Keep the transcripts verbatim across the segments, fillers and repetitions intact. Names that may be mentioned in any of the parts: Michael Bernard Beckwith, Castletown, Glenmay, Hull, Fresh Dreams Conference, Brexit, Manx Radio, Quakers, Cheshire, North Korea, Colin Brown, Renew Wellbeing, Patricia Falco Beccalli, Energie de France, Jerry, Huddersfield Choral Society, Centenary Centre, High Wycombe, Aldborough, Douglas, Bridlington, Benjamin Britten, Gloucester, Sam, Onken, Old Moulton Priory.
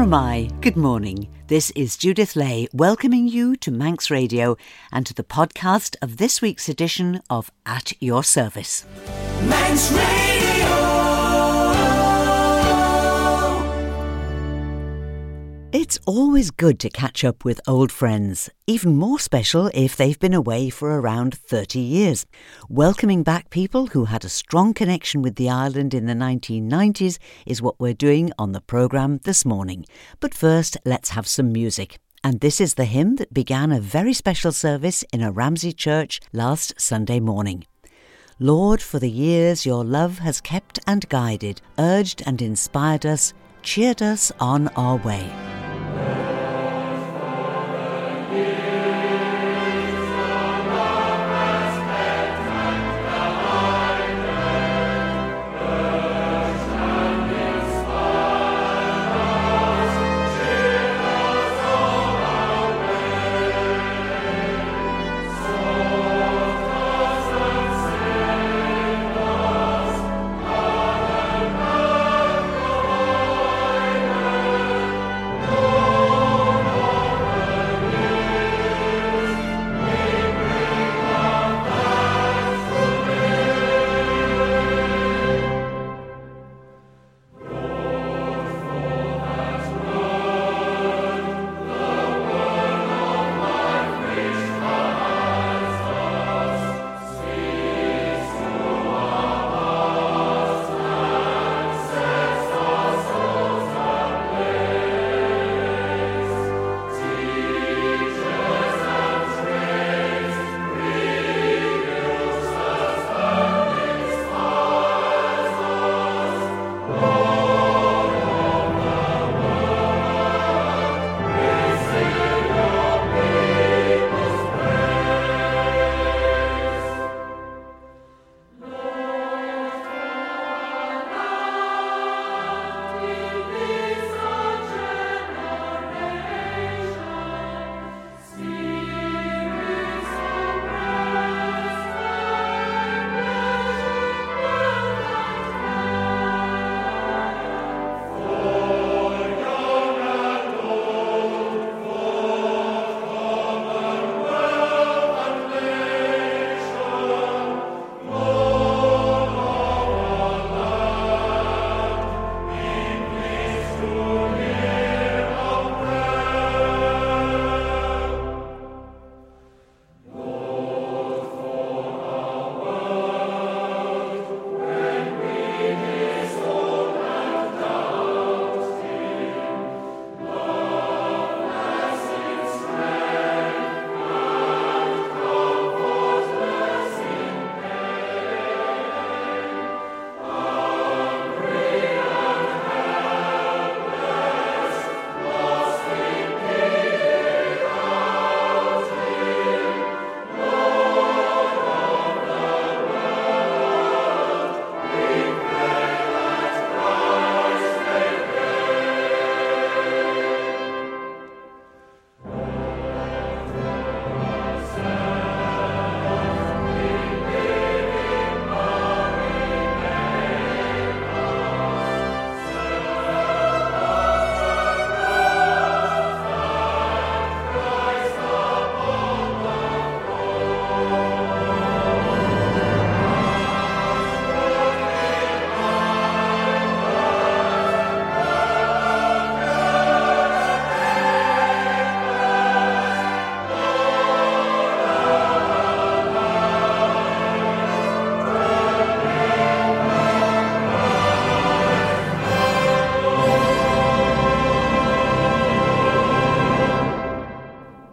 Faramai, good morning. This is Judith Lay welcoming you to Manx Radio and to the podcast of this week's edition of At Your Service. Manx Radio. It's always good to catch up with old friends, even more special if they've been away for around thirty years. Welcoming back people who had a strong connection with the island in the nineteen nineties is what we're doing on the programme this morning. But first, let's have some music. And this is the hymn that began a very special service in a Ramsey church last Sunday morning. Lord, for the years your love has kept and guided, urged and inspired us, cheered us on our way.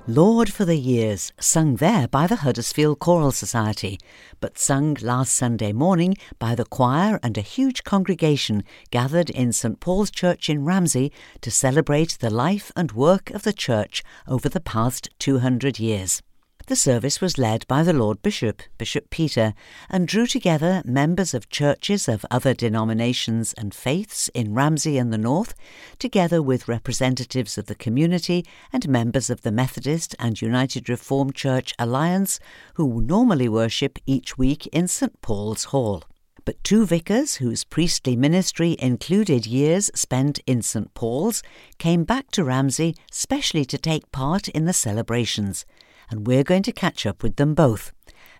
Lord for the Years, sung there by the Huddersfield Choral Society, but sung last Sunday morning by the choir and a huge congregation gathered in Saint Paul's Church in Ramsey to celebrate the life and work of the church over the past two hundred years. The service was led by the Lord Bishop, Bishop Peter, and drew together members of churches of other denominations and faiths in Ramsey and the North, together with representatives of the community and members of the Methodist and United Reformed Church Alliance, who normally worship each week in Saint Paul's Hall. but two vicars whose priestly ministry included years spent in Saint Paul's came back to Ramsey specially to take part in the celebrations, and we're going to catch up with them both.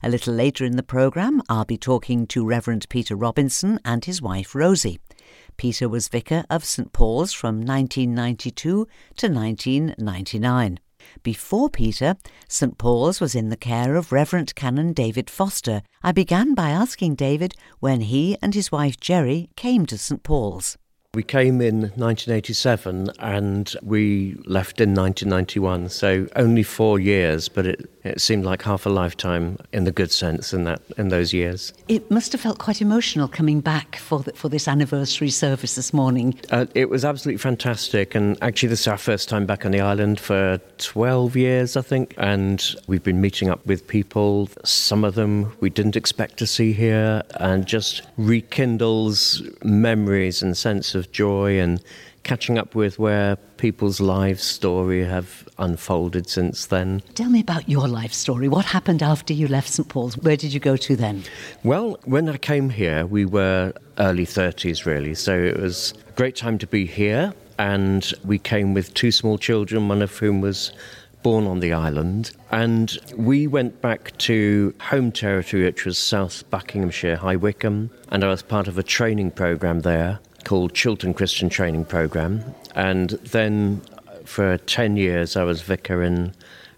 A little later in the programme, I'll be talking to Reverend Peter Robinson and his wife Rosie. Peter was vicar of Saint Paul's from nineteen ninety-two to nineteen ninety-nine. Before Peter, Saint Paul's was in the care of Reverend Canon David Foster. I began by asking David when he and his wife Jerry came to Saint Paul's. We came in nineteen eighty-seven and we left in nineteen ninety-one, so only four years, but it, it seemed like half a lifetime in the good sense in that in those years. It must have felt quite emotional coming back for the, for this anniversary service this morning. Uh, it was absolutely fantastic, and actually this is our first time back on the island for twelve years, I think, and we've been meeting up with people, some of them we didn't expect to see here, and just rekindles memories and sense of joy and catching up with where people's life story have unfolded since then. Tell me about your life story. What happened after you left Saint Paul's? Where did you go to then? Well, when I came here, we were early thirties, really, so it was a great time to be here, and we came with two small children, one of whom was born on the island, and we went back to home territory, which was South Buckinghamshire, High Wycombe, and I was part of a training programme there called Chiltern Christian Training Programme, and then for ten years I was vicar in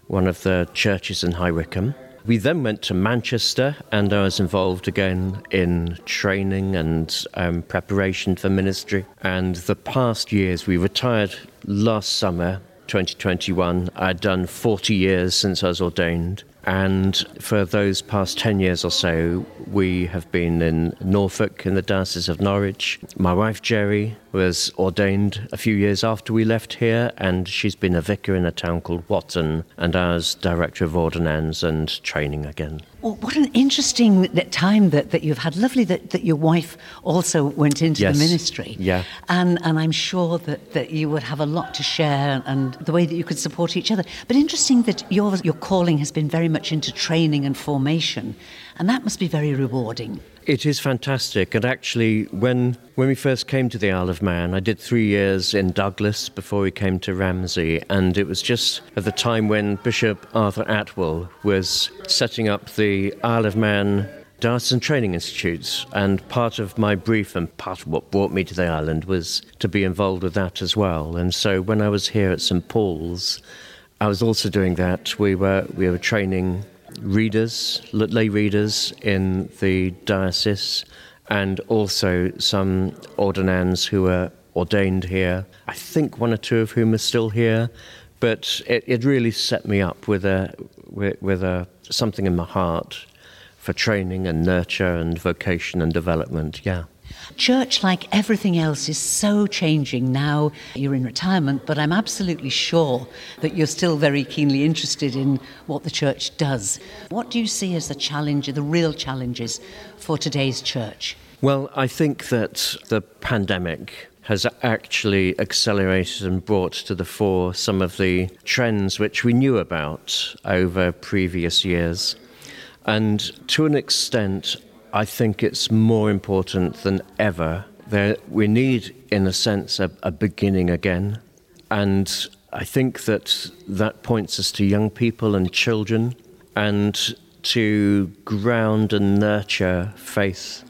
one of the churches in High Wycombe. We then went to Manchester and I was involved again in training and um, preparation for ministry, and the past years, we retired last summer twenty twenty-one. I'd done forty years since I was ordained, and for those past ten years or so we have been in Norfolk in the Diocese of Norwich. My wife Jerry was ordained a few years after we left here, and she's been a vicar in a town called Watton, and I was Director of Ordinance and Training again. Well, what an interesting time that, that you've had. Lovely that, that your wife also went into yes. the ministry. Yeah. And and I'm sure that, that you would have a lot to share and the way that you could support each other. But interesting that your your calling has been very much into training and formation, and that must be very rewarding. It is fantastic, and actually when when we first came to the Isle of Man, I did three years in Douglas before we came to Ramsey, and it was just at the time when Bishop Arthur Atwell was setting up the Isle of Man Darts and Training Institutes, and part of my brief and part of what brought me to the island was to be involved with that as well. And so when I was here at Saint Paul's, I was also doing that. We were we were training readers, lay readers in the diocese, and also some ordinands who were ordained here. I think one or two of whom are still here, but it, it really set me up with a with, with a something in my heart for training and nurture and vocation and development. Yeah. Church, like everything else, is so changing now. You're in retirement, but I'm absolutely sure that you're still very keenly interested in what the church does. What do you see as the challenge, the real challenges for today's church? Well, I think that the pandemic has actually accelerated and brought to the fore some of the trends which we knew about over previous years. And to an extent, I think it's more important than ever that we need, in a sense, a, a beginning again. And I think that that points us to young people and children, and to ground and nurture faith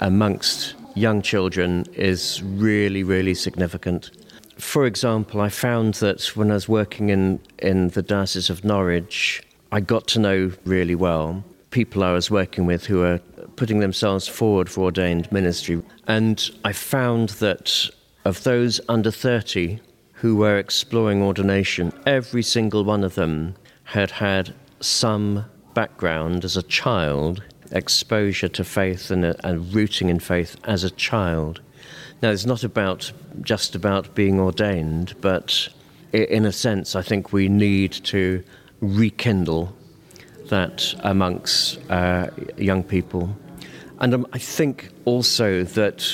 amongst young children is really, really significant. For example, I found that when I was working in, in the Diocese of Norwich, I got to know really well people I was working with who were putting themselves forward for ordained ministry. And I found that of those under thirty who were exploring ordination, every single one of them had had some background as a child, exposure to faith and, and rooting in faith as a child. Now, it's not about just about being ordained, but in a sense, I think we need to rekindle that amongst uh, young people. And um, I think also that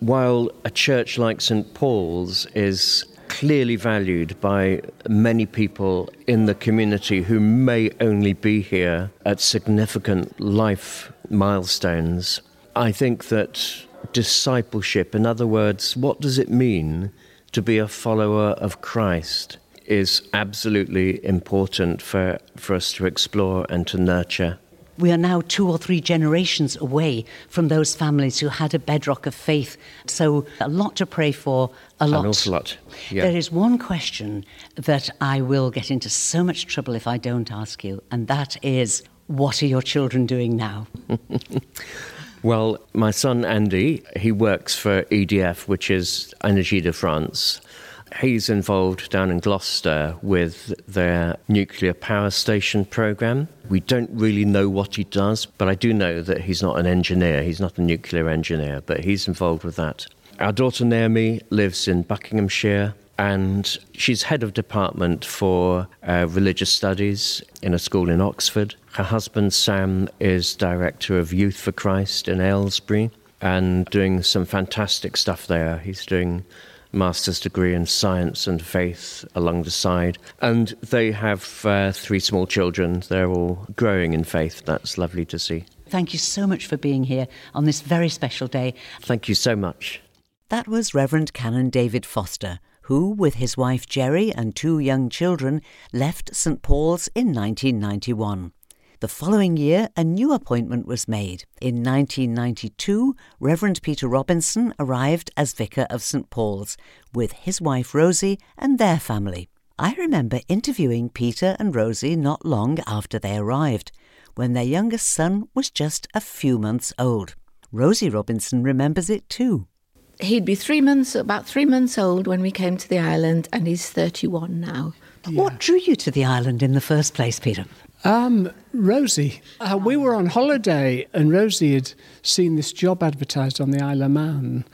while a church like Saint Paul's is clearly valued by many people in the community who may only be here at significant life milestones, I think that discipleship, in other words, what does it mean to be a follower of Christ, is absolutely important for, for us to explore and to nurture. We are now two or three generations away from those families who had a bedrock of faith. So a lot to pray for, a lot. An awful lot, yeah. There is one question that I will get into so much trouble if I don't ask you, and that is, what are your children doing now? Well, my son Andy, he works for E D F, which is Energie de France. He's involved down in Gloucester with their nuclear power station programme. We don't really know what he does, but I do know that he's not an engineer. He's not a nuclear engineer, but he's involved with that. Our daughter Naomi lives in Buckinghamshire, and she's head of department for uh, religious studies in a school in Oxford. Her husband, Sam, is director of Youth for Christ in Aylesbury and doing some fantastic stuff there. He's doing master's degree in science and faith along the side. And they have uh, three small children. They're all growing in faith. That's lovely to see. Thank you so much for being here on this very special day. Thank you so much. That was Reverend Canon David Foster, who, with his wife Jerry and two young children, left Saint Paul's in nineteen ninety-one. The following year, a new appointment was made. In nineteen ninety-two, Reverend Peter Robinson arrived as vicar of Saint Paul's with his wife Rosie and their family. I remember interviewing Peter and Rosie not long after they arrived, when their youngest son was just a few months old. Rosie Robinson remembers it too. He'd be three months, about three months old when we came to the island, and he's thirty-one now. Yeah. What drew you to the island in the first place, Peter? Um, Rosie. Uh, we were on holiday, and Rosie had seen this job advertised on the Isle of Man,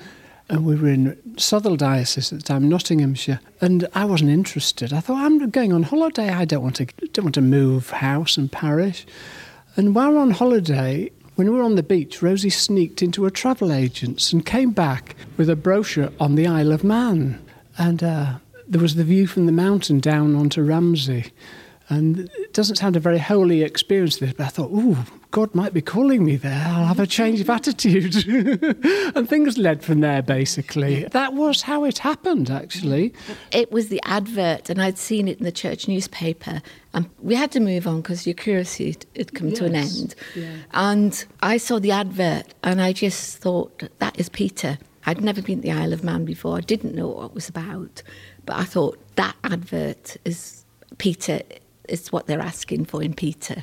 and we were in Southall Diocese at the time, Nottinghamshire, and I wasn't interested. I thought, I'm going on holiday. I don't want to, don't want to move house and parish. And while we were on holiday, when we were on the beach, Rosie sneaked into a travel agent's and came back with a brochure on the Isle of Man. And uh, there was the view from the mountain down onto Ramsey. And it doesn't sound a very holy experience, this, but I thought, ooh, God might be calling me there. I'll have a change of attitude. And things led from there, basically. That was how it happened, actually. It was the advert, and I'd seen it in the church newspaper. And we had to move on because your curacy had come yes. to an end. Yeah. And I saw the advert, and I just thought, that is Peter. I'd never been to the Isle of Man before. I didn't know what it was about. But I thought, that advert is Peter. It's what they're asking for in Peter.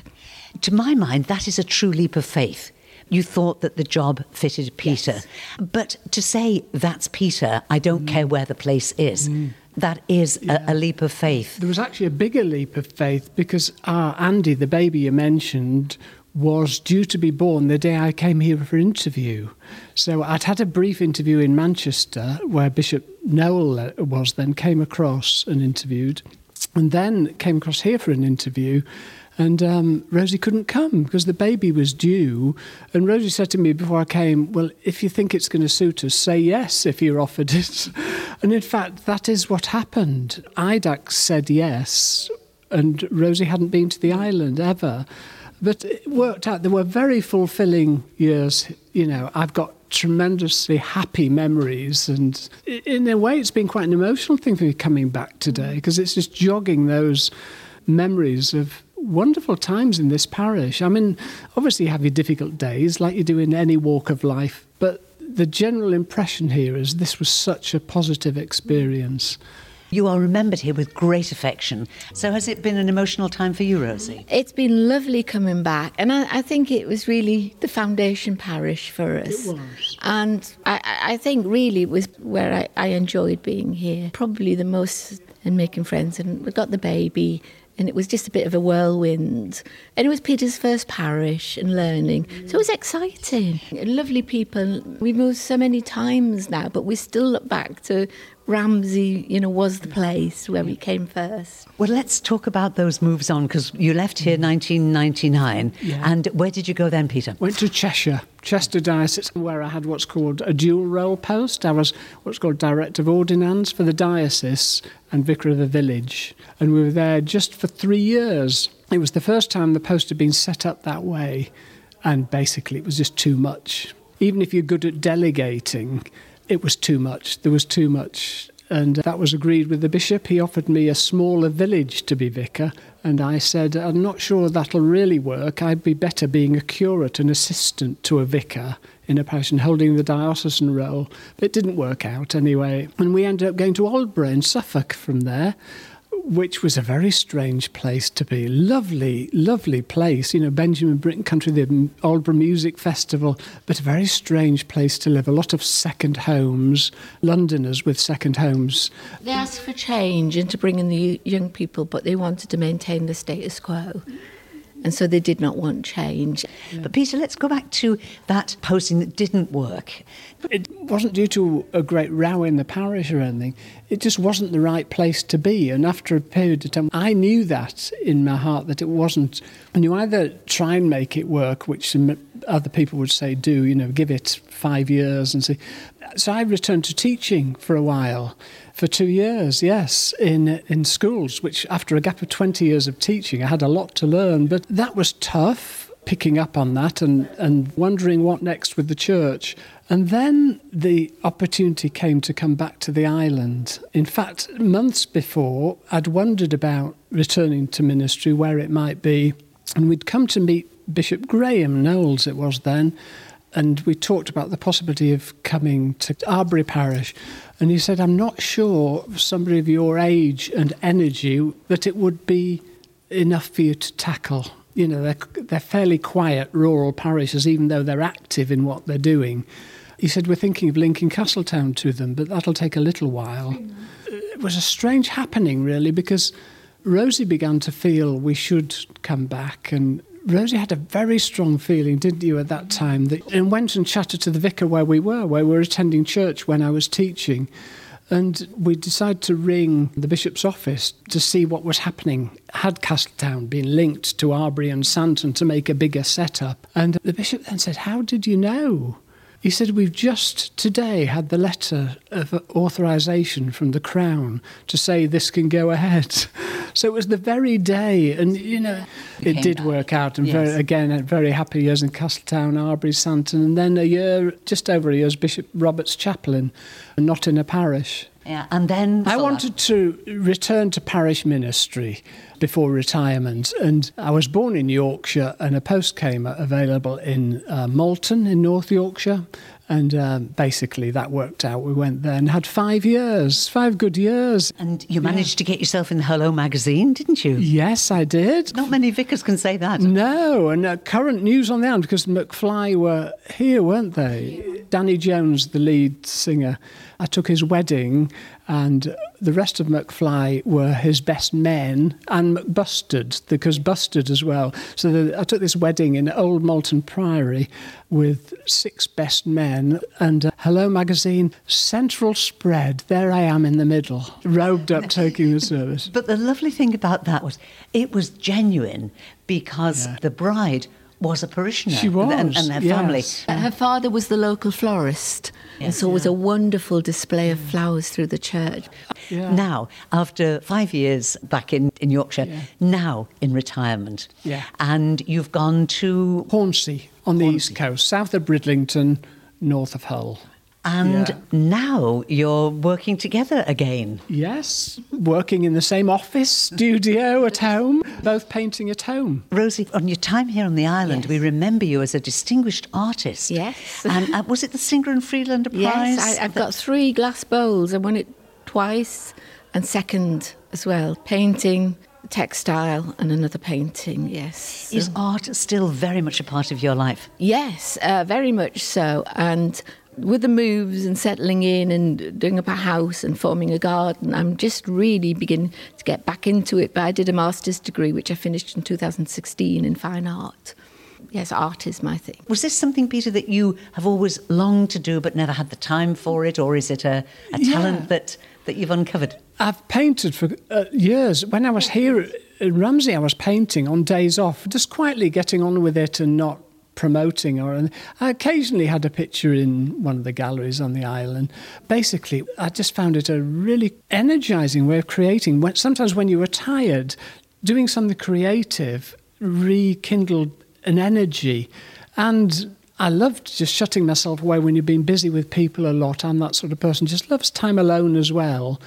To my mind, that is a true leap of faith. You thought that the job fitted Peter. Yes. But to say, that's Peter, I don't mm. care where the place is, mm. that is yeah. a, a leap of faith. There was actually a bigger leap of faith because our Andy, the baby you mentioned, was due to be born the day I came here for interview. So I'd had a brief interview in Manchester where Bishop Noel was then, came across and interviewed. And then came across here for an interview, and um, Rosie couldn't come because the baby was due. And Rosie said to me before I came, well, if you think it's going to suit us, say yes if you're offered it. And in fact, that is what happened. I'd said yes, and Rosie hadn't been to the island ever. But it worked out. There were very fulfilling years. You know, I've got tremendously happy memories, and in a way it's been quite an emotional thing for me coming back today because it's just jogging those memories of wonderful times in this parish. I mean, obviously you have your difficult days like you do in any walk of life, but the general impression here is this was such a positive experience. You are remembered here with great affection. So has it been an emotional time for you, Rosie? It's been lovely coming back. And I, I think it was really the foundation parish for us. It was. And I, I think really it was where I, I enjoyed being here. Probably the most, and making friends. And we got the baby, and it was just a bit of a whirlwind. And it was Peter's first parish and learning. So it was exciting. Lovely people. We've moved so many times now, but we still look back to Ramsey, you know, was the place where we came first. Well, let's talk about those moves on, because you left here in nineteen ninety-nine. Yeah. And where did you go then, Peter? Went to Cheshire, Chester Diocese, where I had what's called a dual role post. I was what's called Director of Ordinance for the diocese and Vicar of the Village. And we were there just for three years. It was the first time the post had been set up that way. And basically it was just too much. even if you're good at delegating, it was too much. There was too much. And that was agreed with the bishop. He offered me a smaller village to be vicar. And I said, I'm not sure that'll really work. I'd be better being a curate, an assistant to a vicar in a parish and holding the diocesan role. But it didn't work out anyway. And we ended up going to Aldborough in Suffolk from there, which was a very strange place to be. Lovely, lovely place. You know, Benjamin Britten Country, the Aldborough Music Festival, but a very strange place to live. A lot of second homes, Londoners with second homes. They asked for change and to bring in the young people, but they wanted to maintain the status quo. And so they did not want change. Yeah. But Peter, let's go back to that posting that didn't work. It wasn't due to a great row in the parish or anything. It just wasn't the right place to be. And after a period of time, I knew that in my heart that it wasn't. And you either try and make it work, which other people would say do, you know, give it five years and see. So I returned to teaching for a while. For two years, yes, in in schools, which after a gap of twenty years of teaching, I had a lot to learn. But that was tough, picking up on that and, and wondering what next with the church. And then the opportunity came to come back to the island. In fact, months before, I'd wondered about returning to ministry, where it might be. And we'd come to meet Bishop Graham Knowles, it was then, and we talked about the possibility of coming to Arbury Parish. And he said, I'm not sure, somebody of your age and energy, that it would be enough for you to tackle. You know, they're, they're fairly quiet rural parishes, even though they're active in what they're doing. He said, we're thinking of linking Castletown to them, but that'll take a little while. Mm. It was a strange happening, really, because Rosie began to feel we should come back, and Rosie had a very strong feeling, didn't you, at that time, that, and went and chatted to the vicar where we were, where we were attending church when I was teaching. And we decided to ring the bishop's office to see what was happening. Had Castletown been linked to Arbury and Santon to make a bigger setup? And the bishop then said, how did you know? He said, we've just today had the letter of authorisation from the Crown to say this can go ahead. So it was the very day, and, you know, it, it did back. work out. And yes. very, again, very happy years in Castletown, Arbury, Santon, and then a year, just over a year, as Bishop Roberts Chaplain, not in a parish. Yeah, and then I wanted to return to parish ministry before retirement, and I was born in Yorkshire, and a post came available in uh, Moulton in North Yorkshire, and um, basically that worked out. We went there and had five years, five good years. And you managed yeah. to get yourself in Hello Magazine, didn't you? Yes, I did. Not many vicars can say that. No, and uh, current news on the island, because McFly were here, weren't they? Yeah. Danny Jones, the lead singer, I took his wedding, and the rest of McFly were his best men, and McBustard, because Bustard as well. So the, I took this wedding in Old Moulton Priory with six best men, and uh, Hello Magazine, central spread, there I am in the middle, robed up taking the service. But the lovely thing about that was it was genuine, because yeah. the bride was a parishioner. She was, and, and her family. Yes. Her father was the local florist, yes, and so yeah. it was a wonderful display of flowers through the church. Yeah. Now, after five years back in, in Yorkshire, yeah. now in retirement, yeah. and you've gone to Hornsey on the Hornsey. East Coast, south of Bridlington, north of Hull. And yeah. now you're working together again. Yes, working in the same office, studio at home, both painting at home. Rosie, on your time here on the island, yes. we remember you as a distinguished artist. Yes. And uh, was it the Singer and Freelander Prize? Yes, I, I've got three glass bowls. I won it twice and second as well. Painting, textile and another painting, yes. Is so. Art still very much a part of your life? Yes, uh, very much so. And with the moves and settling in and doing up a house and forming a garden, I'm just really beginning to get back into it. But I did a master's degree, which I finished in two thousand sixteen in fine art. Yes, art is my thing. Was this something, Peter, that you have always longed to do but never had the time for it? Or is it a, a yeah. talent that, that you've uncovered? I've painted for uh, years. When I was here in Ramsey, I was painting on days off, just quietly getting on with it and not promoting, or I occasionally had a picture in one of the galleries on the island. Basically, I just found it a really energising way of creating. When, sometimes when you were tired, doing something creative rekindled an energy. And I loved just shutting myself away when you've been busy with people a lot. I'm that sort of person, just loves time alone as well.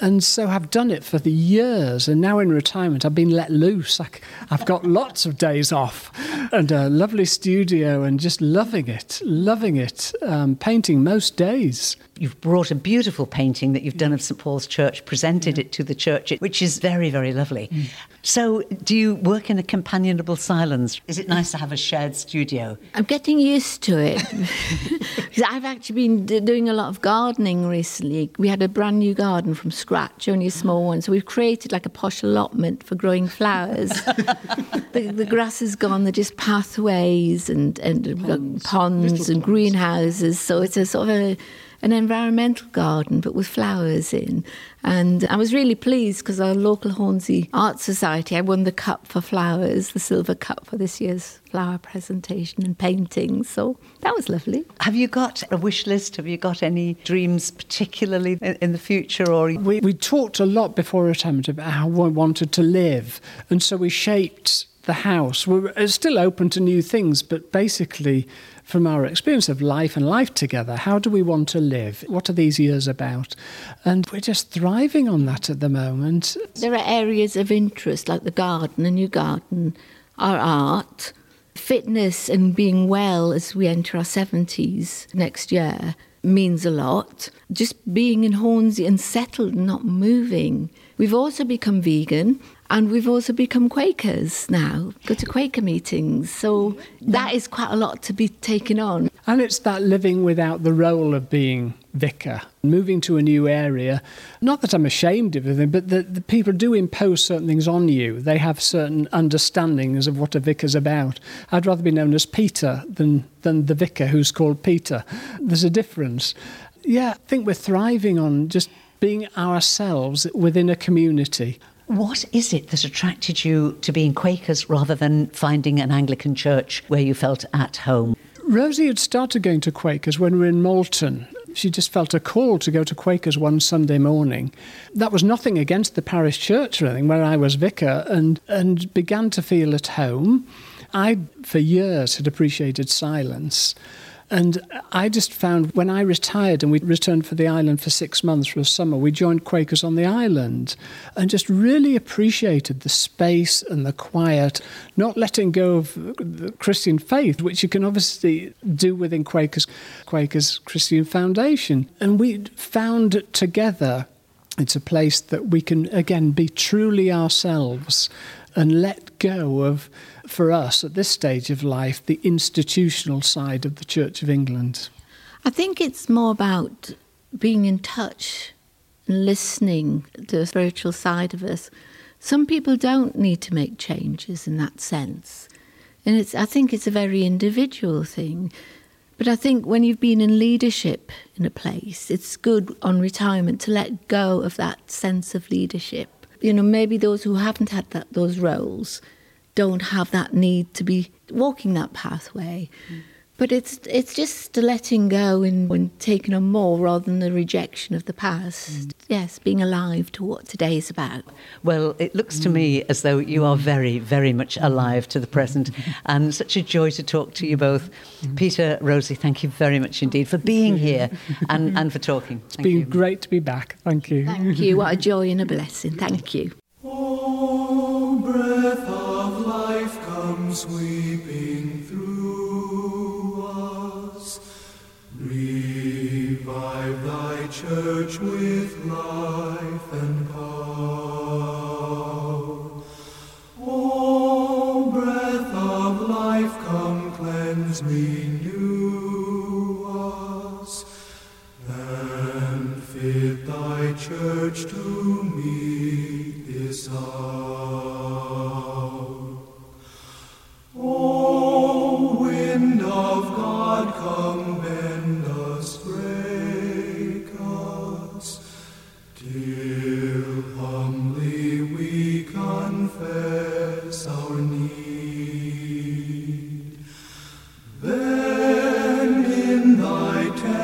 And so I've done it for the years, and now in retirement I've been let loose. I, I've got lots of days off and a lovely studio and just loving it, loving it, um, painting most days. You've brought a beautiful painting that you've done of Saint Paul's Church, presented yeah. it to the church, which is very, very lovely. Mm. So do you work in a companionable silence? Is it nice to have a shared studio? I'm getting used to it. Because I've actually been doing a lot of gardening recently. We had a brand new garden from scratch, only a small one. So we've created like a posh allotment for growing flowers. the, the grass is gone, they're just pathways and, and ponds, ponds and ponds. greenhouses. So it's a sort of a, an environmental garden, but with flowers in. And I was really pleased because our local Hornsey Art Society, I won the cup for flowers, the silver cup for this year's flower presentation and painting. So that was lovely. Have you got a wish list? Have you got any dreams particularly in, in the future? Or we, we talked a lot before retirement about how we wanted to live. And so we shaped the house. We're still open to new things, but basically from our experience of life and life together, how do we want to live? What are these years about? And we're just thriving on that at the moment. There are areas of interest like the garden, a new garden, our art, fitness and being well as we enter our seventies next year means a lot. Just being in Hornsey and settled and not moving. We've also become vegan. And we've also become Quakers now, go to Quaker meetings. So that is quite a lot to be taken on. And it's that living without the role of being vicar, moving to a new area. Not that I'm ashamed of anything, but the, the people do impose certain things on you. They have certain understandings of what a vicar's about. I'd rather be known as Peter than, than the vicar who's called Peter. There's a difference. Yeah, I think we're thriving on just being ourselves within a community. What is it that attracted you to being Quakers rather than finding an Anglican church where you felt at home? Rosie had started going to Quakers when we were in Malton. She just felt a call to go to Quakers one Sunday morning. That was nothing against the parish church or anything, where I was vicar, and, and began to feel at home. I, for years, had appreciated silence. And I just found when I retired and we returned for the island for six months for a summer, we joined Quakers on the island and just really appreciated the space and the quiet, not letting go of the Christian faith, which you can obviously do within Quakers, Quakers Christian Foundation. And we found together it's a place that we can, again, be truly ourselves and let go of, for us at this stage of life, the institutional side of the Church of England. I think it's more about being in touch and listening to the spiritual side of us. Some people don't need to make changes in that sense. And it's, I think it's a very individual thing. But I think when you've been in leadership in a place, it's good on retirement to let go of that sense of leadership. You know, maybe those who haven't had that, those roles don't have that need to be walking that pathway. Mm. But it's it's just letting go and, and taking on more rather than the rejection of the past. Mm. Yes, being alive to what today is about. Well, it looks to me as though you are very, very much alive to the present, and such a joy to talk to you both. Mm. Peter, Rosie, thank you very much indeed for being here and, and for talking. Thank it's been you. Great to be back. Thank you. Thank you. What a joy and a blessing. Thank you. Oh, breath of life comes weeping through. Revive thy church with life and power. O breath of life, come cleanse me.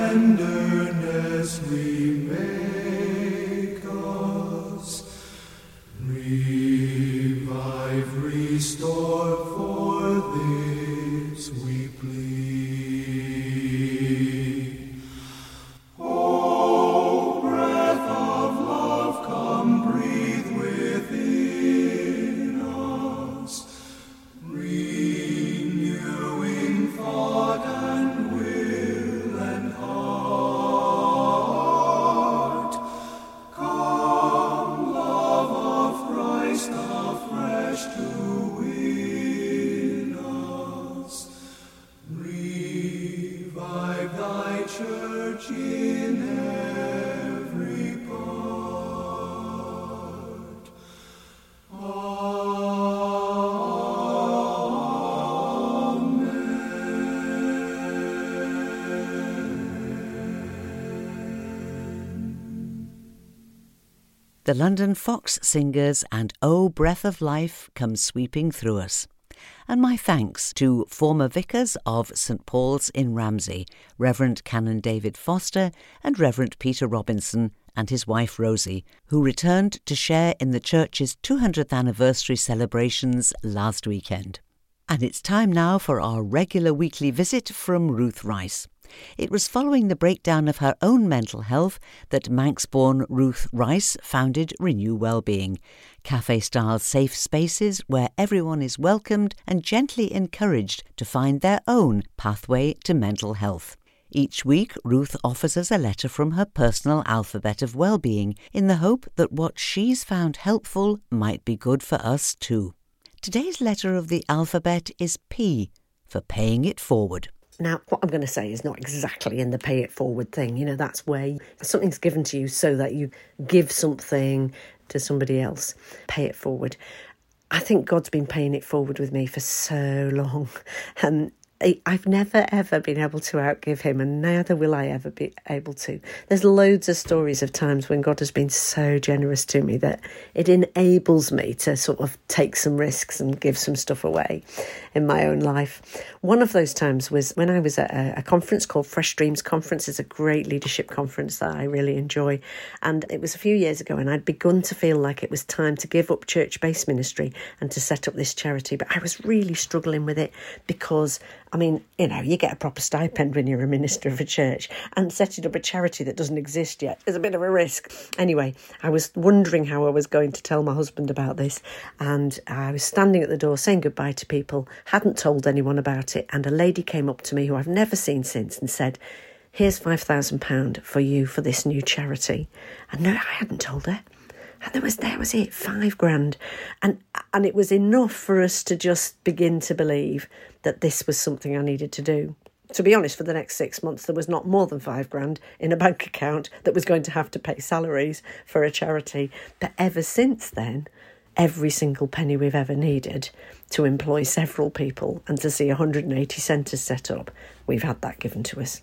Tenderness remake us. Re- the London Fox Singers and Oh Breath of Life come sweeping through us. And my thanks to former vicars of Saint Paul's in Ramsey, Reverend Canon David Foster and Reverend Peter Robinson and his wife Rosie, who returned to share in the church's two hundredth anniversary celebrations last weekend. And it's time now for our regular weekly visit from Ruth Rice. It was following the breakdown of her own mental health that Manx-born Ruth Rice founded Renew Wellbeing, cafe-style safe spaces where everyone is welcomed and gently encouraged to find their own pathway to mental health. Each week, Ruth offers us a letter from her personal alphabet of well-being in the hope that what she's found helpful might be good for us too. Today's letter of the alphabet is P, for paying it forward. Now, what I'm going to say is not exactly in the pay it forward thing. You know, that's where something's given to you so that you give something to somebody else. Pay it forward. I think God's been paying it forward with me for so long. Um, I've never, ever been able to outgive him, and neither will I ever be able to. There's loads of stories of times when God has been so generous to me that it enables me to sort of take some risks and give some stuff away in my own life. One of those times was when I was at a, a conference called Fresh Dreams Conference. It's a great leadership conference that I really enjoy. And it was a few years ago, and I'd begun to feel like it was time to give up church-based ministry and to set up this charity. But I was really struggling with it because, I mean, you know, you get a proper stipend when you're a minister of a church, and setting up a charity that doesn't exist yet is a bit of a risk. Anyway, I was wondering how I was going to tell my husband about this, and I was standing at the door saying goodbye to people, hadn't told anyone about it, and a lady came up to me who I've never seen since and said, "Here's five thousand pounds for you for this new charity." And no, I hadn't told her. And there was, there was it, five grand. And and it was enough for us to just begin to believe that this was something I needed to do. To be honest, for the next six months, there was not more than five grand in a bank account that was going to have to pay salaries for a charity. But ever since then, every single penny we've ever needed to employ several people and to see one hundred eighty centres set up, we've had that given to us.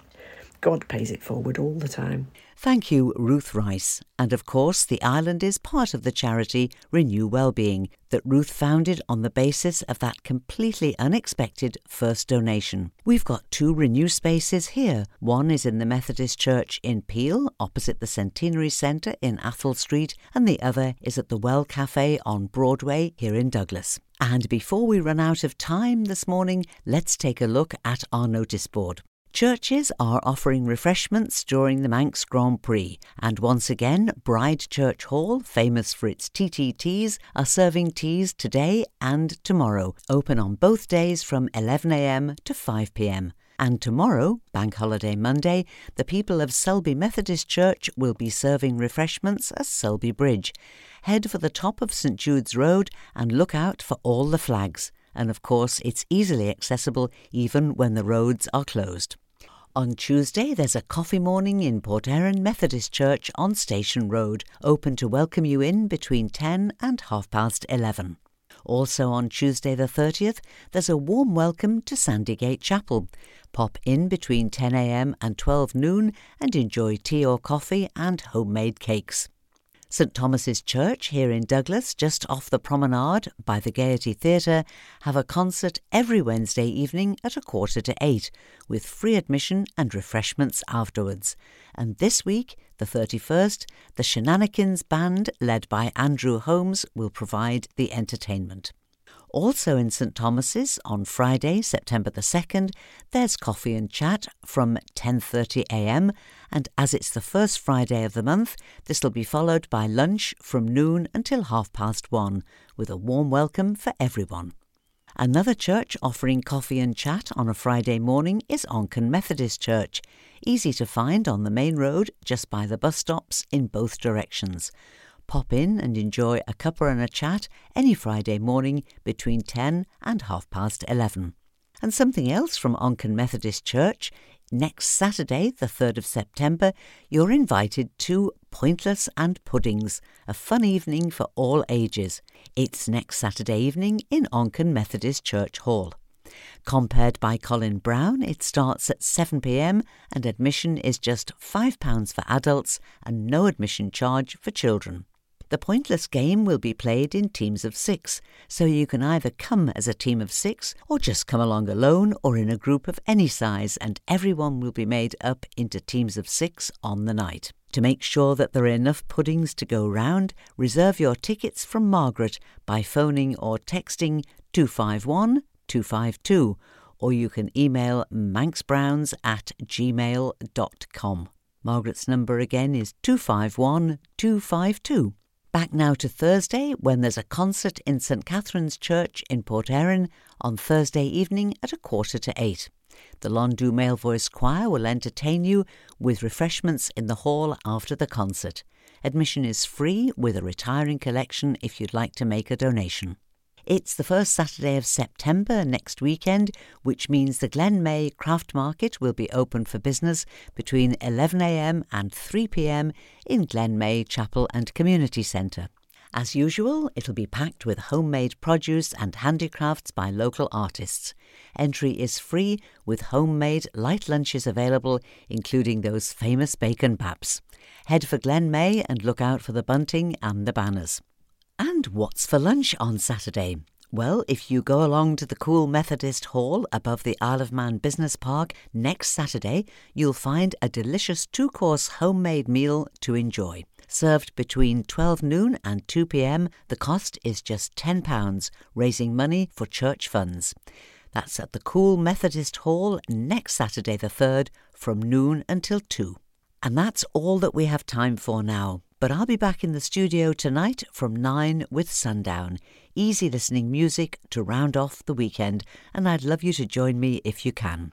God pays it forward all the time. Thank you, Ruth Rice. And of course, the island is part of the charity Renew Wellbeing that Ruth founded on the basis of that completely unexpected first donation. We've got two Renew spaces here. One is in the Methodist Church in Peel, opposite the Centenary Centre in Athol Street, and the other is at the Well Cafe on Broadway here in Douglas. And before we run out of time this morning, let's take a look at our notice board. Churches are offering refreshments during the Manx Grand Prix, and once again Bride Church Hall, famous for its T T Ts, are serving teas today and tomorrow, open on both days from eleven a m to five p m. And tomorrow, Bank Holiday Monday, the people of Selby Methodist Church will be serving refreshments at Selby Bridge. Head for the top of St Jude's Road and look out for all the flags. And of course, it's easily accessible even when the roads are closed. On Tuesday, there's a coffee morning in Port Erin Methodist Church on Station Road, open to welcome you in between ten and half past eleven. Also on Tuesday the thirtieth, there's a warm welcome to Sandygate Chapel. Pop in between ten a m and twelve noon and enjoy tea or coffee and homemade cakes. St Thomas's Church here in Douglas, just off the promenade by the Gaiety Theatre, have a concert every Wednesday evening at a quarter to eight, with free admission and refreshments afterwards. And this week, the thirty-first, the Shenanigans Band, led by Andrew Holmes, will provide the entertainment. Also in St Thomas's, on Friday, September the second, there's coffee and chat from ten thirty a m, and as it's the first Friday of the month, this'll be followed by lunch from noon until half past one, with a warm welcome for everyone. Another church offering coffee and chat on a Friday morning is Onken Methodist Church, easy to find on the main road just by the bus stops in both directions. Pop in and enjoy a cuppa and a chat any Friday morning between ten and half past eleven. And something else from Onken Methodist Church, next Saturday, the third of September, you're invited to Pointless and Puddings, a fun evening for all ages. It's next Saturday evening in Onken Methodist Church Hall. Compared by Colin Brown, it starts at seven p m and admission is just five pounds for adults and no admission charge for children. The pointless game will be played in teams of six, so you can either come as a team of six or just come along alone or in a group of any size, and everyone will be made up into teams of six on the night. To make sure that there are enough puddings to go round, reserve your tickets from Margaret by phoning or texting two five one, two five two, or you can email manxbrowns at gmail dot com. Margaret's number again is two five one, two five two. Back now to Thursday, when there's a concert in St Catherine's Church in Port Erin on Thursday evening at a quarter to eight. The London Male Voice Choir will entertain you with refreshments in the hall after the concert. Admission is free, with a retiring collection if you'd like to make a donation. It's the first Saturday of September next weekend, which means the Glenmay Craft Market will be open for business between eleven a m and three p m in Glenmay Chapel and Community Centre. As usual, it'll be packed with homemade produce and handicrafts by local artists. Entry is free, with homemade light lunches available, including those famous bacon baps. Head for Glenmay and look out for the bunting and the banners. And what's for lunch on Saturday? Well, if you go along to the cool Methodist Hall above the Isle of Man Business Park next Saturday, you'll find a delicious two-course homemade meal to enjoy. Served between twelve noon and two p m, the cost is just ten pounds, raising money for church funds. That's at the cool Methodist Hall next Saturday the third from noon until two. And that's all that we have time for now. But I'll be back in the studio tonight from nine with Sundown. Easy listening music to round off the weekend, and I'd love you to join me if you can.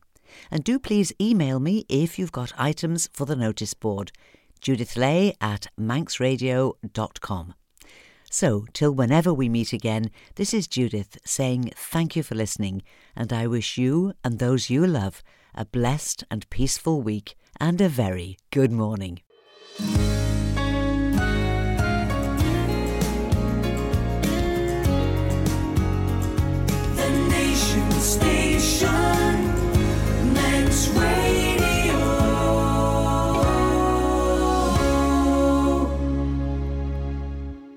And do please email me if you've got items for the notice board. Judith Lay at manx radio dot com. So, till whenever we meet again, this is Judith saying thank you for listening, and I wish you and those you love a blessed and peaceful week and a very good morning.